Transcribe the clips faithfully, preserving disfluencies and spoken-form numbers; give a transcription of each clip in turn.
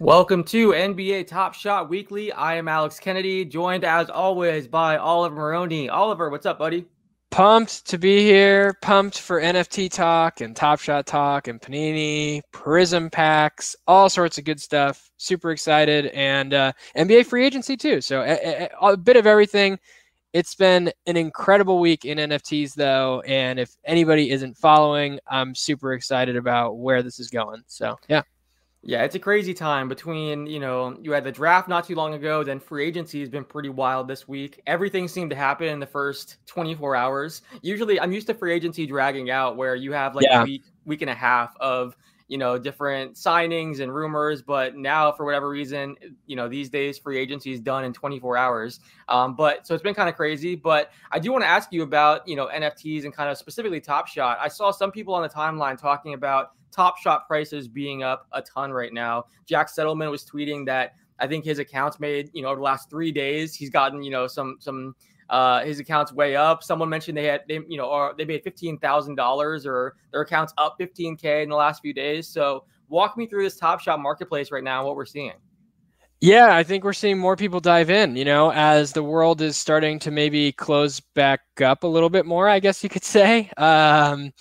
Welcome to N B A Top Shot Weekly. I am Alex Kennedy, joined as always by Oliver Maroney. Oliver, what's up, buddy? Pumped to be here. Pumped for N F T talk and Top Shot talk and Panini, Prism packs, all sorts of good stuff. Super excited. And uh, N B A free agency too. So a, a, a bit of everything. It's been an incredible week in N F Ts though. And if anybody isn't following, I'm super excited about where this is going. So yeah. Yeah, it's a crazy time between, you know, you had the draft not too long ago, then free agency has been pretty wild this week. Everything seemed to happen in the first twenty-four hours. Usually I'm used to free agency dragging out where you have like yeah. a week, week and a half of, you know, different signings and rumors. But now for whatever reason, you know, these days free agency is done in twenty-four hours. Um, but so it's been kind of crazy. But I do want to ask you about, you know, N F Ts and kind of specifically Top Shot. I saw some people on the timeline talking about Top Shot prices being up a ton right now. Jack Settleman was tweeting that I think his accounts made, you know, over the last three days, he's gotten, you know, some, some, uh, his accounts way up. Someone mentioned they had, they, you know, are, they made fifteen thousand dollars or their accounts up fifteen K in the last few days. So walk me through this Top Shot marketplace right now, what we're seeing. Yeah, I think we're seeing more people dive in, you know, as the world is starting to maybe close back up a little bit more, I guess you could say. Um,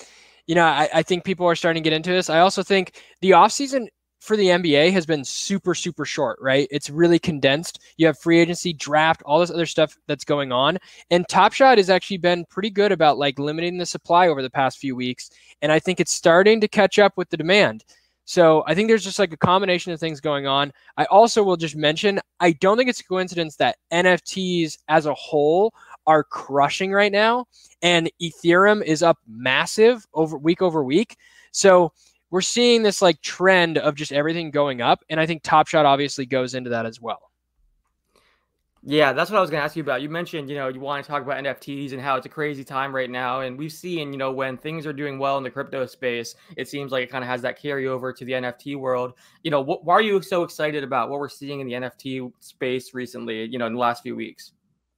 You know, I, I think people are starting to get into this. I also think the offseason for the N B A has been super, super short, right? It's really condensed. You have free agency, draft, all this other stuff that's going on. And Top Shot has actually been pretty good about like limiting the supply over the past few weeks. And I think it's starting to catch up with the demand. So I think there's just like a combination of things going on. I also will just mention, I don't think it's a coincidence that N F Ts as a whole are crushing right now, and Ethereum is up massive over week over week. So we're seeing this like trend of just everything going up. And I think Top Shot obviously goes into that as well. Yeah, that's what I was going to ask you about. You mentioned, you know, you want to talk about N F Ts and how it's a crazy time right now. And we've seen, you know, when things are doing well in the crypto space, it seems like it kind of has that carryover to the N F T world. You know, wh- why are you so excited about what we're seeing in the N F T space recently, you know, in the last few weeks?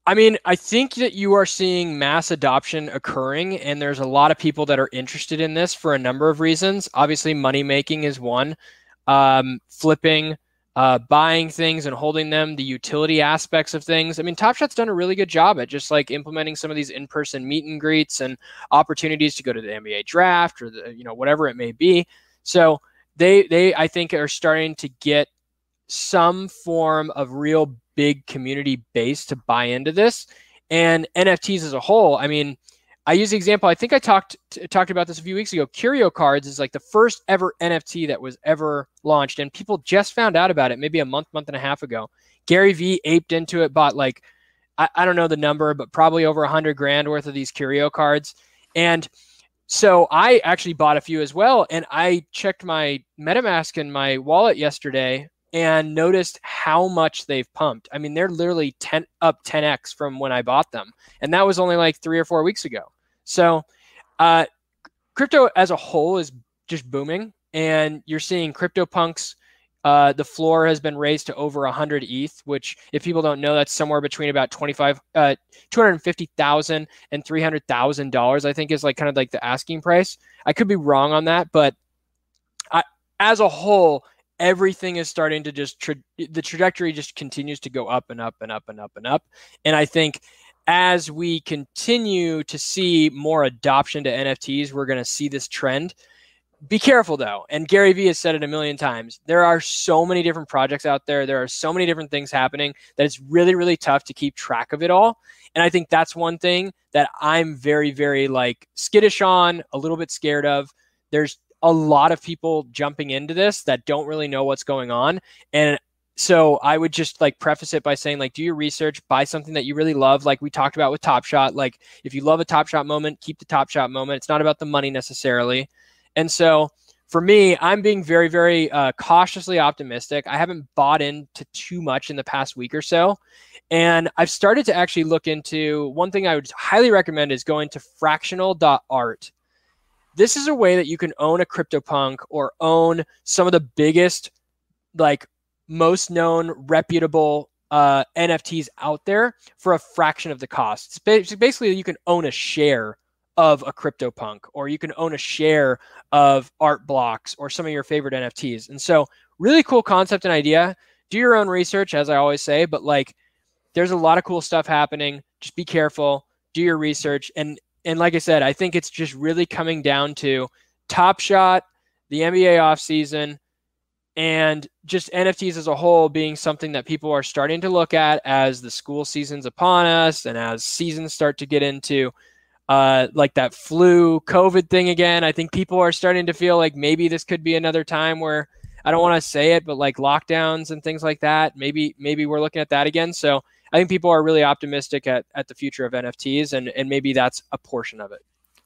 I mean, I think that you are seeing mass adoption occurring, and there's a lot of people that are interested in this for a number of reasons. Obviously, money making is one, um, flipping, uh, buying things and holding them, the utility aspects of things. I mean, Top Shot's done a really good job at just like implementing some of these in-person meet and greets and opportunities to go to the N B A draft or the, you know, whatever it may be. So they, they I think, are starting to get some form of real big community base to buy into this. And N F Ts as a whole, I mean, I use the example, I think I talked t- talked about this a few weeks ago. Curio Cards is like the first ever N F T that was ever launched. And people just found out about it maybe a month, month and a half ago. Gary V aped into it, bought like, I, I don't know the number, but probably over a hundred grand worth of these Curio Cards. And so I actually bought a few as well. And I checked my MetaMask in my wallet yesterday and noticed how much they've pumped. I mean, they're literally ten up ten X from when I bought them. And that was only like three or four weeks ago. So uh, crypto as a whole is just booming. And you're seeing CryptoPunks. Uh, the floor has been raised to over one hundred E T H, which if people don't know, that's somewhere between about twenty-five, uh, two hundred fifty thousand dollars and three hundred thousand dollars, I think is like kind of like the asking price. I could be wrong on that, but I, as a whole, everything is starting to just, tra the trajectory just continues to go up and up and up and up and up. And I think as we continue to see more adoption to N F Ts, we're going to see this trend. Be careful though. And Gary V has said it a million times. There are so many different projects out there. There are so many different things happening that it's really, really tough to keep track of it all. And I think that's one thing that I'm very, very like skittish on, a little bit scared of. There's a lot of people jumping into this that don't really know what's going on. And so I would just like preface it by saying, like, do your research, buy something that you really love. Like we talked about with Top Shot. Like if you love a Top Shot moment, keep the Top Shot moment. It's not about the money necessarily. And so for me, I'm being very, very uh, cautiously optimistic. I haven't bought into too much in the past week or so. And I've started to actually look into one thing I would highly recommend is going to fractional dot art. This is a way that you can own a CryptoPunk or own some of the biggest, like most known, reputable uh, N F Ts out there for a fraction of the cost. It's basically, you can own a share of a CryptoPunk, or you can own a share of Art Blocks or some of your favorite N F Ts. And so really cool concept and idea. Do your own research, as I always say, but like there's a lot of cool stuff happening. Just be careful, do your research. And, and like I said, I think it's just really coming down to Top Shot, the N B A offseason, and just N F Ts as a whole being something that people are starting to look at as the school season's upon us and as seasons start to get into Uh, like that flu COVID thing again. I think people are starting to feel like maybe this could be another time where, I don't want to say it, but like lockdowns and things like that, maybe maybe we're looking at that again. So I think people are really optimistic at, at the future of N F Ts, and, and maybe that's a portion of it.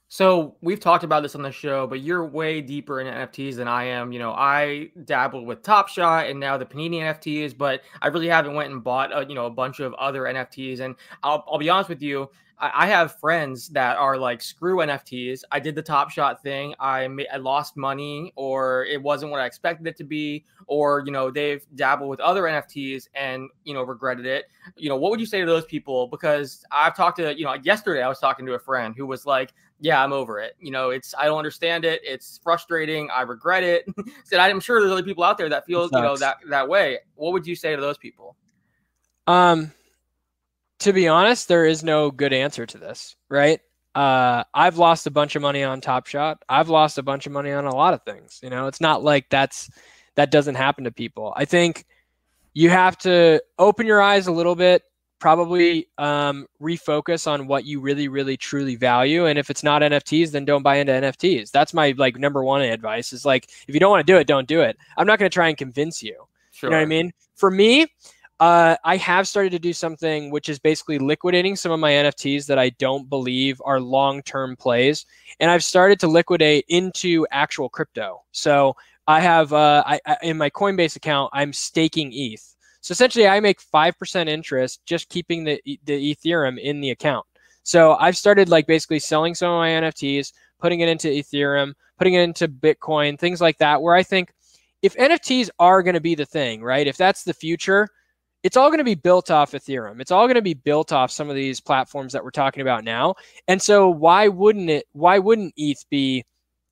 So we've talked about this on the show, but you're way deeper in N F Ts than I am. You know, I dabbled with Top Shot and now the Panini N F Ts, but I really haven't went and bought, a, you know, a bunch of other N F Ts. And I'll, I'll be honest with you, I have friends that are like, screw N F Ts. I did the Top Shot thing. I made, I lost money, or it wasn't what I expected it to be, or, you know, they've dabbled with other N F Ts and, you know, regretted it. You know, what would you say to those people? Because I've talked to, you know, yesterday I was talking to a friend who was like, yeah, I'm over it. You know, it's, I don't understand it. It's frustrating. I regret it. Said, I'm sure there's other people out there that feel, you know, that, that way. What would you say to those people? Um, To be honest, there is no good answer to this, right? Uh, I've lost a bunch of money on Top Shot. I've lost a bunch of money on a lot of things. You know, it's not like that's that doesn't happen to people. I think you have to open your eyes a little bit, probably um, refocus on what you really, really, truly value. And if it's not N F Ts, then don't buy into N F Ts. That's my like number one advice is like, if you don't want to do it, don't do it. I'm not going to try and convince you. Sure. You know what I mean? For me, Uh, I have started to do something which is basically liquidating some of my N F Ts that I don't believe are long-term plays. And I've started to liquidate into actual crypto. So I have, uh, I, I, in my Coinbase account, I'm staking E T H. So essentially I make five percent interest just keeping the, the Ethereum in the account. So I've started like basically selling some of my N F Ts, putting it into Ethereum, putting it into Bitcoin, things like that, where I think if N F Ts are going to be the thing, right? If that's the future, it's all going to be built off Ethereum. It's all going to be built off some of these platforms that we're talking about now. And so why wouldn't it, why wouldn't E T H be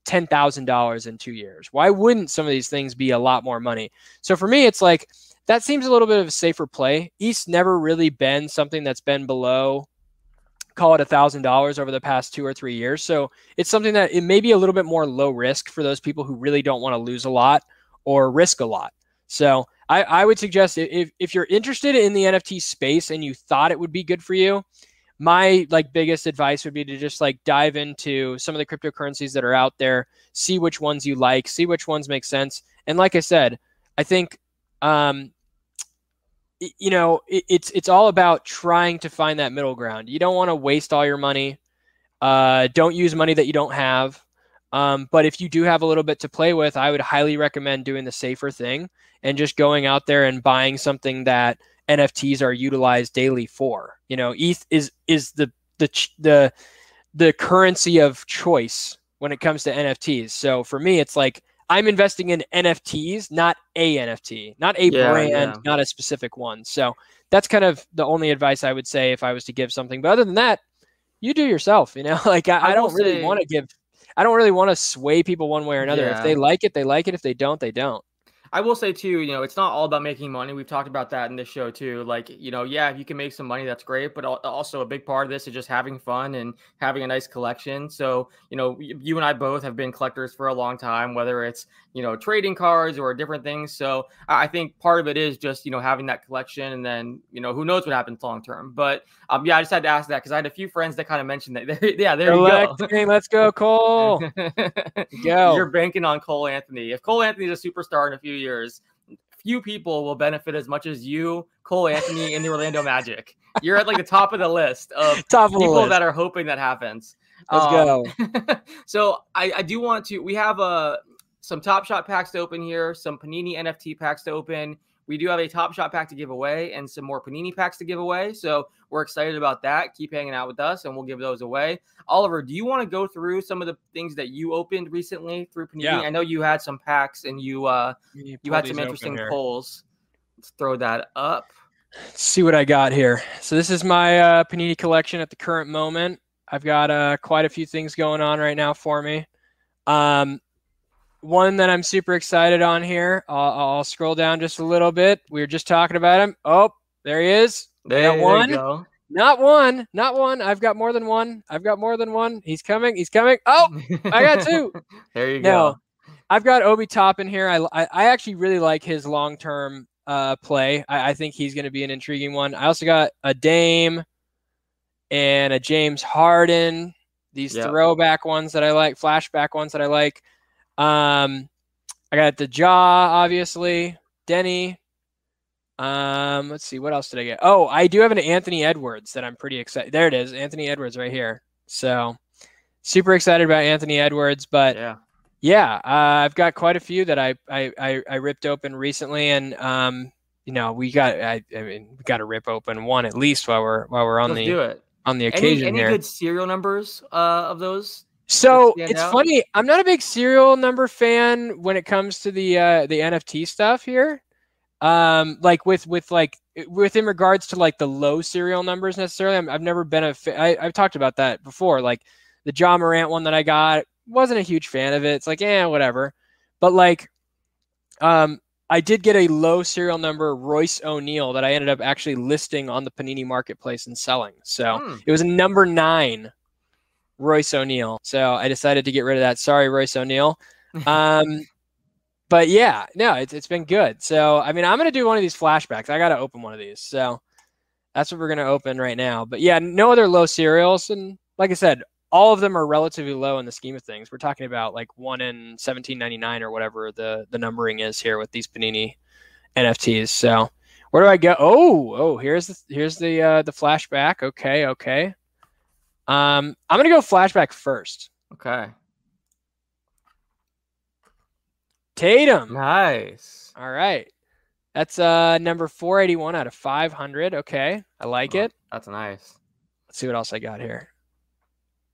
ten thousand dollars in two years? Why wouldn't some of these things be a lot more money? So for me, it's like, that seems a little bit of a safer play. E T H's never really been something that's been below, call it one thousand dollars over the past two or three years. So it's something that it may be a little bit more low risk for those people who really don't want to lose a lot or risk a lot. So I, I would suggest if, if you're interested in the N F T space and you thought it would be good for you, my like biggest advice would be to just like dive into some of the cryptocurrencies that are out there, see which ones you like, see which ones make sense. And like I said, I think, um, it, you know, it, it's, it's all about trying to find that middle ground. You don't want to waste all your money. Uh, don't use money that you don't have. Um, but if you do have a little bit to play with, I would highly recommend doing the safer thing and just going out there and buying something that N F Ts are utilized daily for. You know, E T H is is the the the the currency of choice when it comes to N F Ts. So for me, it's like I'm investing in N F Ts, not a N F T, not a yeah, brand, yeah. not a specific one. So that's kind of the only advice I would say if I was to give something. But other than that, you do yourself. You know, like I, I, I don't really say... want to give. I don't really want to sway people one way or another. Yeah. If they like it, they like it. If they don't, they don't. I will say too, you know, it's not all about making money. We've talked about that in this show too. Like, you know, yeah, if you can make some money, that's great. But also a big part of this is just having fun and having a nice collection. So, you know, you and I both have been collectors for a long time, whether it's, you know, trading cards or different things. So I think part of it is just, you know, having that collection, and then, you know, who knows what happens long term. But um, yeah, I just had to ask that because I had a few friends that kind of mentioned that. Yeah, there Collecting, you go. Let's go, Cole. go. You're banking on Cole Anthony. If Cole Anthony is a superstar in a few years, few people will benefit as much as you, Cole Anthony, and the Orlando Magic. You're at like the top of the list of top people list. that are hoping that happens. Let's um, go. So I, I do want to, we have a, some Top Shot packs to open here, some Panini N F T packs to open. We do have a Top Shot pack to give away and some more Panini packs to give away. So we're excited about that. Keep hanging out with us and we'll give those away. Oliver, do you want to go through some of the things that you opened recently through Panini? Yeah. I know you had some packs and you uh, you, you had some interesting polls. Let's throw that up. Let's see what I got here. So this is my uh, Panini collection at the current moment. I've got uh, quite a few things going on right now for me. Um One that I'm super excited on here. I'll, I'll scroll down just a little bit. We were just talking about him. Oh, there he is. There, got one. There you go. Not one. Not one. I've got more than one. I've got more than one. He's coming. He's coming. Oh, I got two. There you now, go. I've got Obi Toppin here. I, I I actually really like his long-term uh, play. I, I think he's going to be an intriguing one. I also got a Dame and a James Harden. These yep. throwback ones that I like, flashback ones that I like. Um, I got the Ja, obviously, Denny. Um, let's see, what else did I get? Oh, I do have an Anthony Edwards that I'm pretty excited. There it is, Anthony Edwards right here. So super excited about Anthony Edwards, but yeah, yeah uh, I've got quite a few that I, I, I, I ripped open recently, and, um, you know, we got, I, I mean, we got to rip open one at least while we're, while we're on Let's the, do it. on the occasion any, any here. Good serial numbers, uh, of those? So it's out. funny. I'm not a big serial number fan when it comes to the uh, the N F T stuff here. Um, like with with like with in regards to like the low serial numbers necessarily. I'm, I've never been a. Fa- I, I've talked about that before. Like the Ja Morant one that I got, wasn't a huge fan of it. It's like eh, whatever. But like, um, I did get a low serial number Royce O'Neale that I ended up actually listing on the Panini Marketplace and selling. So hmm. it was a number nine. Royce O'Neale. So I decided to get rid of that. Sorry, Royce O'Neale. Um, but yeah, no, it's it's been good. So, I mean, I'm going to do one of these flashbacks. I got to open one of these. So that's what we're going to open right now. But yeah, no other low serials. And like I said, all of them are relatively low in the scheme of things. We're talking about like one in seventeen ninety-nine or whatever the, the numbering is here with these Panini N F Ts. So where do I go? Oh, oh, here's the, here's the, uh, the flashback. Okay. Okay. Um, I'm going to go flashback first. Okay. Tatum. Nice. All right. That's uh number four eighty-one out of five hundred. Okay. I like oh, it. That's nice. Let's see what else I got here.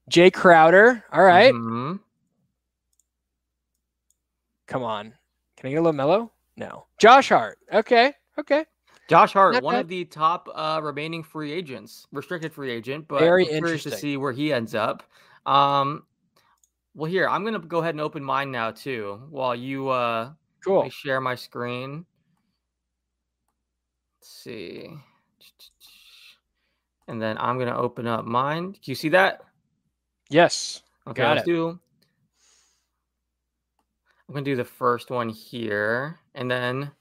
Jay Crowder. All right. Mm-hmm. Come on. Can I get a LaMelo? No. Josh Hart. Okay. Okay. Josh Hart, Not one bad. of the top uh, remaining free agents, restricted free agent, but very I'm curious to see where he ends up. Um, well, here, I'm going to go ahead and open mine now, too, while you uh, cool. let me share my screen. Let's see. And then I'm going to open up mine. Can you see that? Yes. Okay, Got let's it. do. I'm going to do the first one here, and then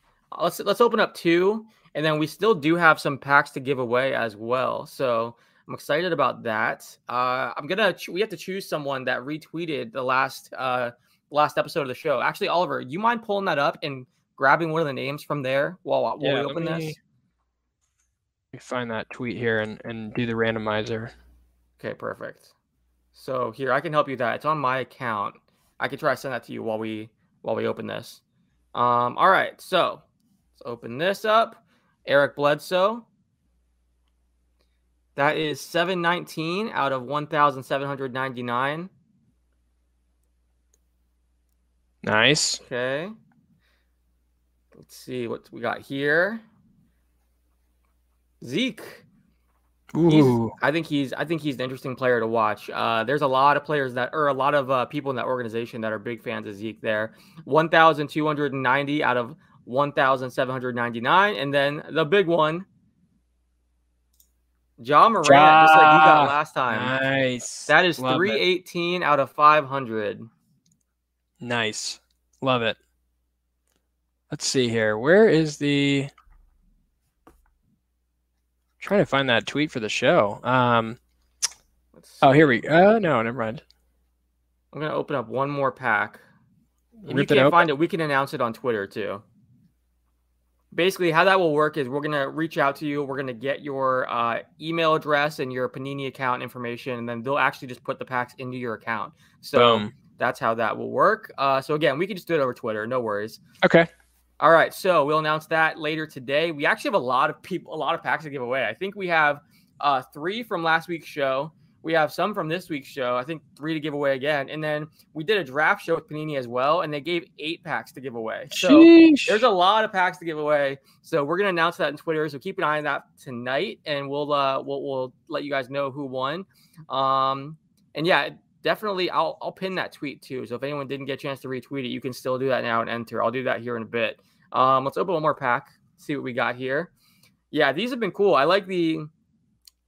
let's let's open up two. And then we still do have some packs to give away as well. So I'm excited about that. Uh, I'm going to, ch- we have to choose someone that retweeted the last, uh, last episode of the show. Actually, Oliver, you mind pulling that up and grabbing one of the names from there while, while yeah, we open let me, this? Let me find that tweet here and, and do the randomizer. Okay, perfect. So here, I can help you with that. It's on my account. I can try to send that to you while we, while we open this. Um, all right. So let's open this up. Eric Bledsoe. That is seven nineteen out of one thousand seven hundred ninety-nine. Nice. Okay. Let's see what we got here. Zeke. Ooh. I think he's I think he's an interesting player to watch. Uh, there's a lot of players that or a lot of uh, people in that organization that are big fans of Zeke there. one thousand two hundred ninety out of one thousand seven hundred ninety-nine. And then the big one, Ja Morant, ja. just like you got last time. Nice. That is Love three eighteen it. Out of five hundred. Nice. Love it. Let's see here. Where is the... I'm trying to find that tweet for the show. Um, oh, here we go. Uh, no, never mind. I'm going to open up one more pack. If Rip you can't it find it, we can announce it on Twitter, too. Basically, how that will work is we're going to reach out to you. We're going to get your uh, email address and your Panini account information, and then they'll actually just put the packs into your account. So Boom. That's how that will work. Uh, so, again, we can just do it over Twitter. No worries. Okay. All right. So we'll announce that later today. We actually have a lot of people, a lot of packs to give away. I think we have uh, three from last week's show. We have some from this week's show. I think three to give away again. And then we did a draft show with Panini as well, and they gave eight packs to give away. So Sheesh. There's a lot of packs to give away. So we're going to announce that on Twitter. So keep an eye on that tonight, and we'll uh, we'll, we'll let you guys know who won. Um, and, yeah, definitely I'll, I'll pin that tweet too. So if anyone didn't get a chance to retweet it, you can still do that now and enter. I'll do that here in a bit. Um, let's open one more pack, see what we got here. Yeah, these have been cool. I like the...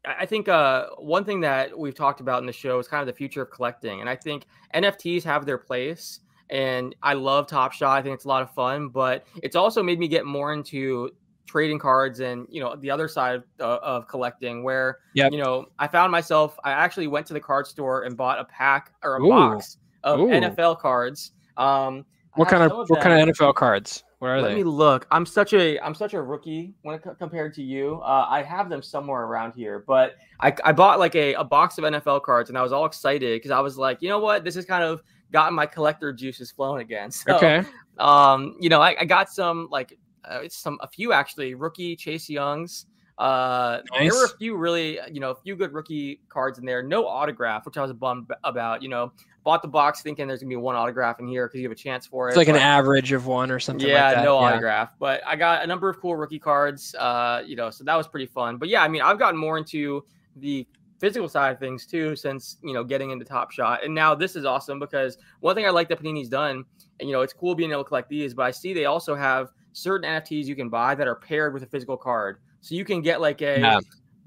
I think uh, one thing that we've talked about in the show is kind of the future of collecting. And I think N F Ts have their place. And I love Top Shot. I think it's a lot of fun. But it's also made me get more into trading cards and, you know, the other side of, uh, of collecting where, yep. you know, I found myself, I actually went to the card store and bought a pack or a Ooh. box of Ooh. N F L cards. Um, what kind of, of what kind of N F L cards? Where are Let they? me look. I'm such a I'm such a rookie when it co- compared to you. Uh, I have them somewhere around here, but I, I bought like a, a box of N F L cards, and I was all excited because I was like, you know what, this has kind of gotten my collector juices flowing again. So, okay. Um, you know, I, I got some like uh, it's some a few actually rookie Chase Youngs. Uh, nice. There were a few really you know a few good rookie cards in there. No autograph, which I was bummed about. You know. Bought the box thinking there's gonna be one autograph in here because you have a chance for it. It's like but, an average of one or something. Yeah, like that. no yeah. autograph. But I got a number of cool rookie cards. Uh, you know, so that was pretty fun. But yeah, I mean, I've gotten more into the physical side of things too since you know getting into Top Shot. And now this is awesome because one thing I like that Panini's done, and you know, it's cool being able to collect these. But I see they also have certain N F Ts you can buy that are paired with a physical card, so you can get like a. Yeah.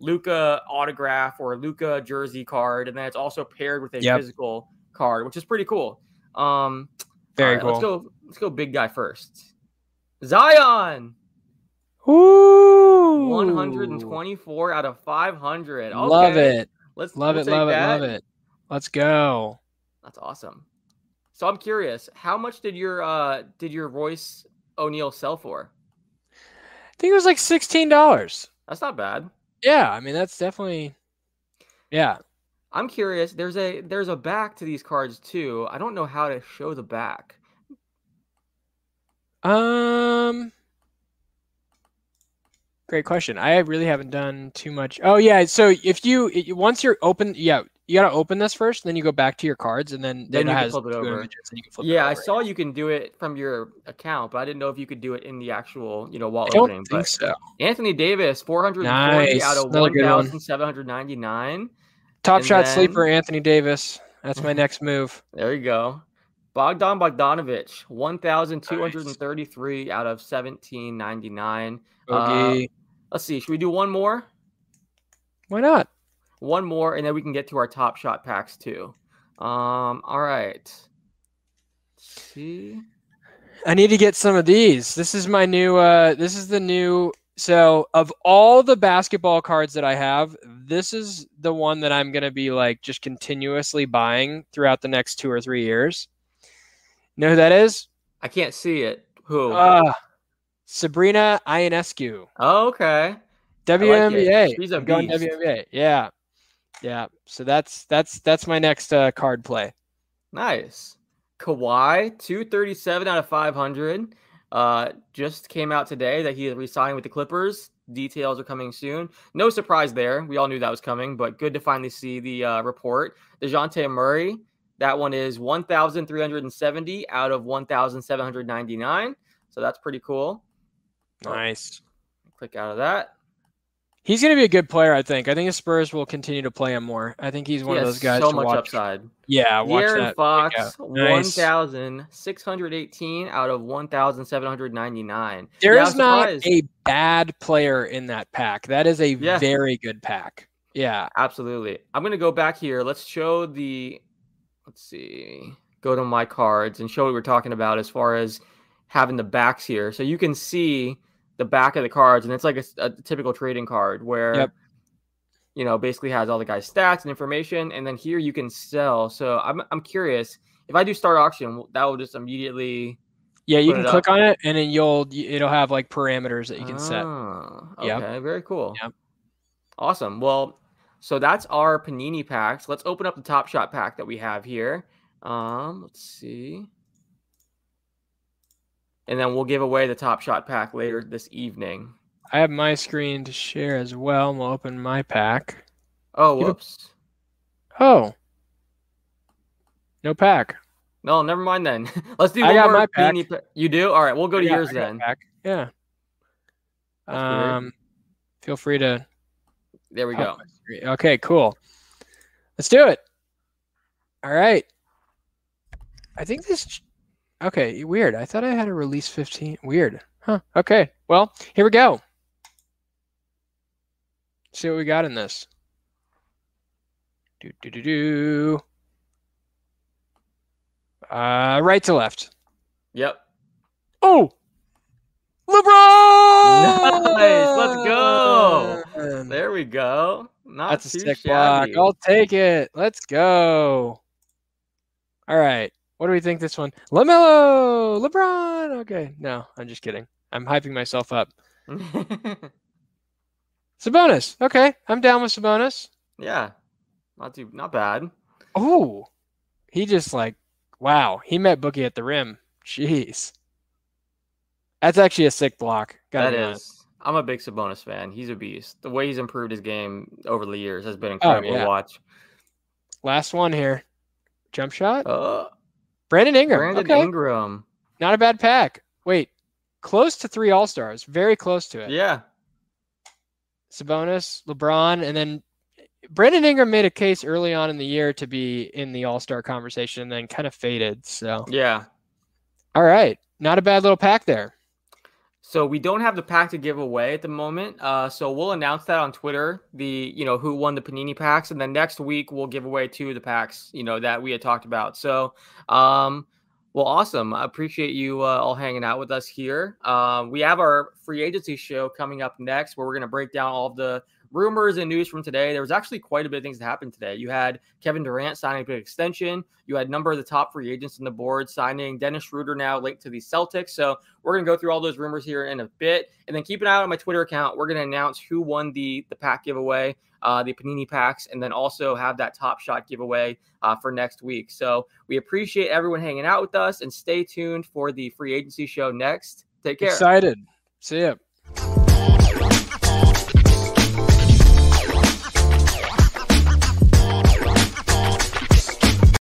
Luka autograph or a Luka jersey card, and then it's also paired with a yep. physical card, which is pretty cool. Um, very right, cool. Let's go. Let's go, big guy first. Zion. Ooh, one hundred twenty-four out of five hundred. Okay. Love it. Let's love it. Love that. it. Love it. Let's go. That's awesome. So I'm curious, how much did your uh did your Royce O'Neale sell for? I think it was like sixteen dollars. That's not bad. Yeah, I mean that's definitely. Yeah. I'm curious. There's a there's a back to these cards too. I don't know how to show the back. Um, great question. I really haven't done too much. Oh yeah. So if you once you're open, yeah, you gotta open this first. Then you go back to your cards, and then then, then it has flip it over. You can flip yeah, it over. I saw you can do it from your account, but I didn't know if you could do it in the actual you know while I don't opening. Think but so. Anthony Davis, four hundred forty nice. out of one thousand seven hundred ninety-nine. Top and shot then, sleeper, Anthony Davis. That's my next move. There you go. Bogdan Bogdanovic, one thousand two hundred thirty-three nice. out of seventeen ninety-nine. Okay. Uh, let's see. Should we do one more? Why not? One more, and then we can get to our Top Shot packs, too. Um. All right. Let's see. I need to get some of these. This is my new... Uh. This is the new... So of all the basketball cards that I have, this is the one that I'm going to be like just continuously buying throughout the next two or three years. You know who that is? I can't see it. Who? Uh, Sabrina Ionescu. Oh, okay. W N B A. Like She's a going W N B A. Yeah. Yeah. So that's, that's, that's my next uh, card play. Nice. Kawhi, two thirty-seven out of five hundred. Uh, just came out today that he is re-signing with the Clippers. Details are coming soon. No surprise there. We all knew that was coming, but good to finally see the uh, report. DeJounte Murray, that one is one thousand three hundred seventy out of one thousand seven hundred ninety-nine. So that's pretty cool. Nice. Click out of that. He's going to be a good player, I think. I think the Spurs will continue to play him more. I think he's one he of those guys so to watch. So much upside. Yeah, watch De'Aaron that. Fox, nice. one thousand six hundred eighteen out of one thousand seven hundred ninety-nine. There yeah, is not a bad player in that pack. That is a yeah. very good pack. Yeah. Absolutely. I'm going to go back here. Let's show the – let's see. Go to my cards and show what we're talking about as far as having the backs here. So you can see – the back of the cards, and it's like a, a typical trading card where yep. you know basically has all the guys' stats and information, and then here you can sell. So I'm I'm curious if I do start auction, that will just immediately yeah you can click up. on it, and then you'll it'll have like parameters that you can ah, set. Okay, yep. very cool. Yep. Awesome. Well, so that's our Panini packs. Let's open up the Top Shot pack that we have here. Um, let's see. And then we'll give away the Top Shot pack later this evening. I have my screen to share as well. We'll open my pack. Oh, whoops. Oh. No pack. No, never mind then. Let's do I one got more my pack. Panini. You do? All right, we'll go I to got, yours then. Pack. Yeah. That's um, weird. Feel free to... There we go. Okay, cool. Let's do it. All right. I think this... Okay, weird. I thought I had a release fifteen. Weird. Huh. Okay. Well, here we go. See what we got in this. Do, do, do, do. Uh, right to left. Yep. Oh! LeBron! Nice! Let's go! There we go. Not That's a sick shabby. block. I'll take it. Let's go. All right. What do we think this one? LaMelo, LeBron. Okay, no, I'm just kidding. I'm hyping myself up. Sabonis. Okay, I'm down with Sabonis. Yeah, not too, not bad. Oh, he just like, wow. He met Boogie at the rim. Jeez, that's actually a sick block. Gotta that is. Honest. I'm a big Sabonis fan. He's a beast. The way he's improved his game over the years has been incredible oh, yeah. to watch. Last one here. Jump shot. Uh. Brandon Ingram. Brandon okay. Ingram. Not a bad pack. Wait, close to three All-Stars. Very close to it. Yeah. Sabonis, LeBron, and then Brandon Ingram made a case early on in the year to be in the All-Star conversation and then kind of faded. So yeah. All right. Not a bad little pack there. So we don't have the pack to give away at the moment. Uh, so we'll announce that on Twitter, the, you know, who won the Panini packs. And then next week we'll give away two of the packs, you know, that we had talked about. So, um, well, awesome. I appreciate you uh, all hanging out with us here. Uh, we have our free agency show coming up next where we're going to break down all of the rumors and news from today. There was actually quite a bit of things that happened today. You had Kevin Durant signing a big extension. You had a number of the top free agents on the board signing. Dennis Schroeder now linked to the Celtics. So we're going to go through all those rumors here in a bit. And then keep an eye on my Twitter account. We're going to announce who won the, the pack giveaway, uh, the Panini packs, and then also have that Top Shot giveaway uh, for next week. So we appreciate everyone hanging out with us and stay tuned for the free agency show next. Take care. Excited. See ya.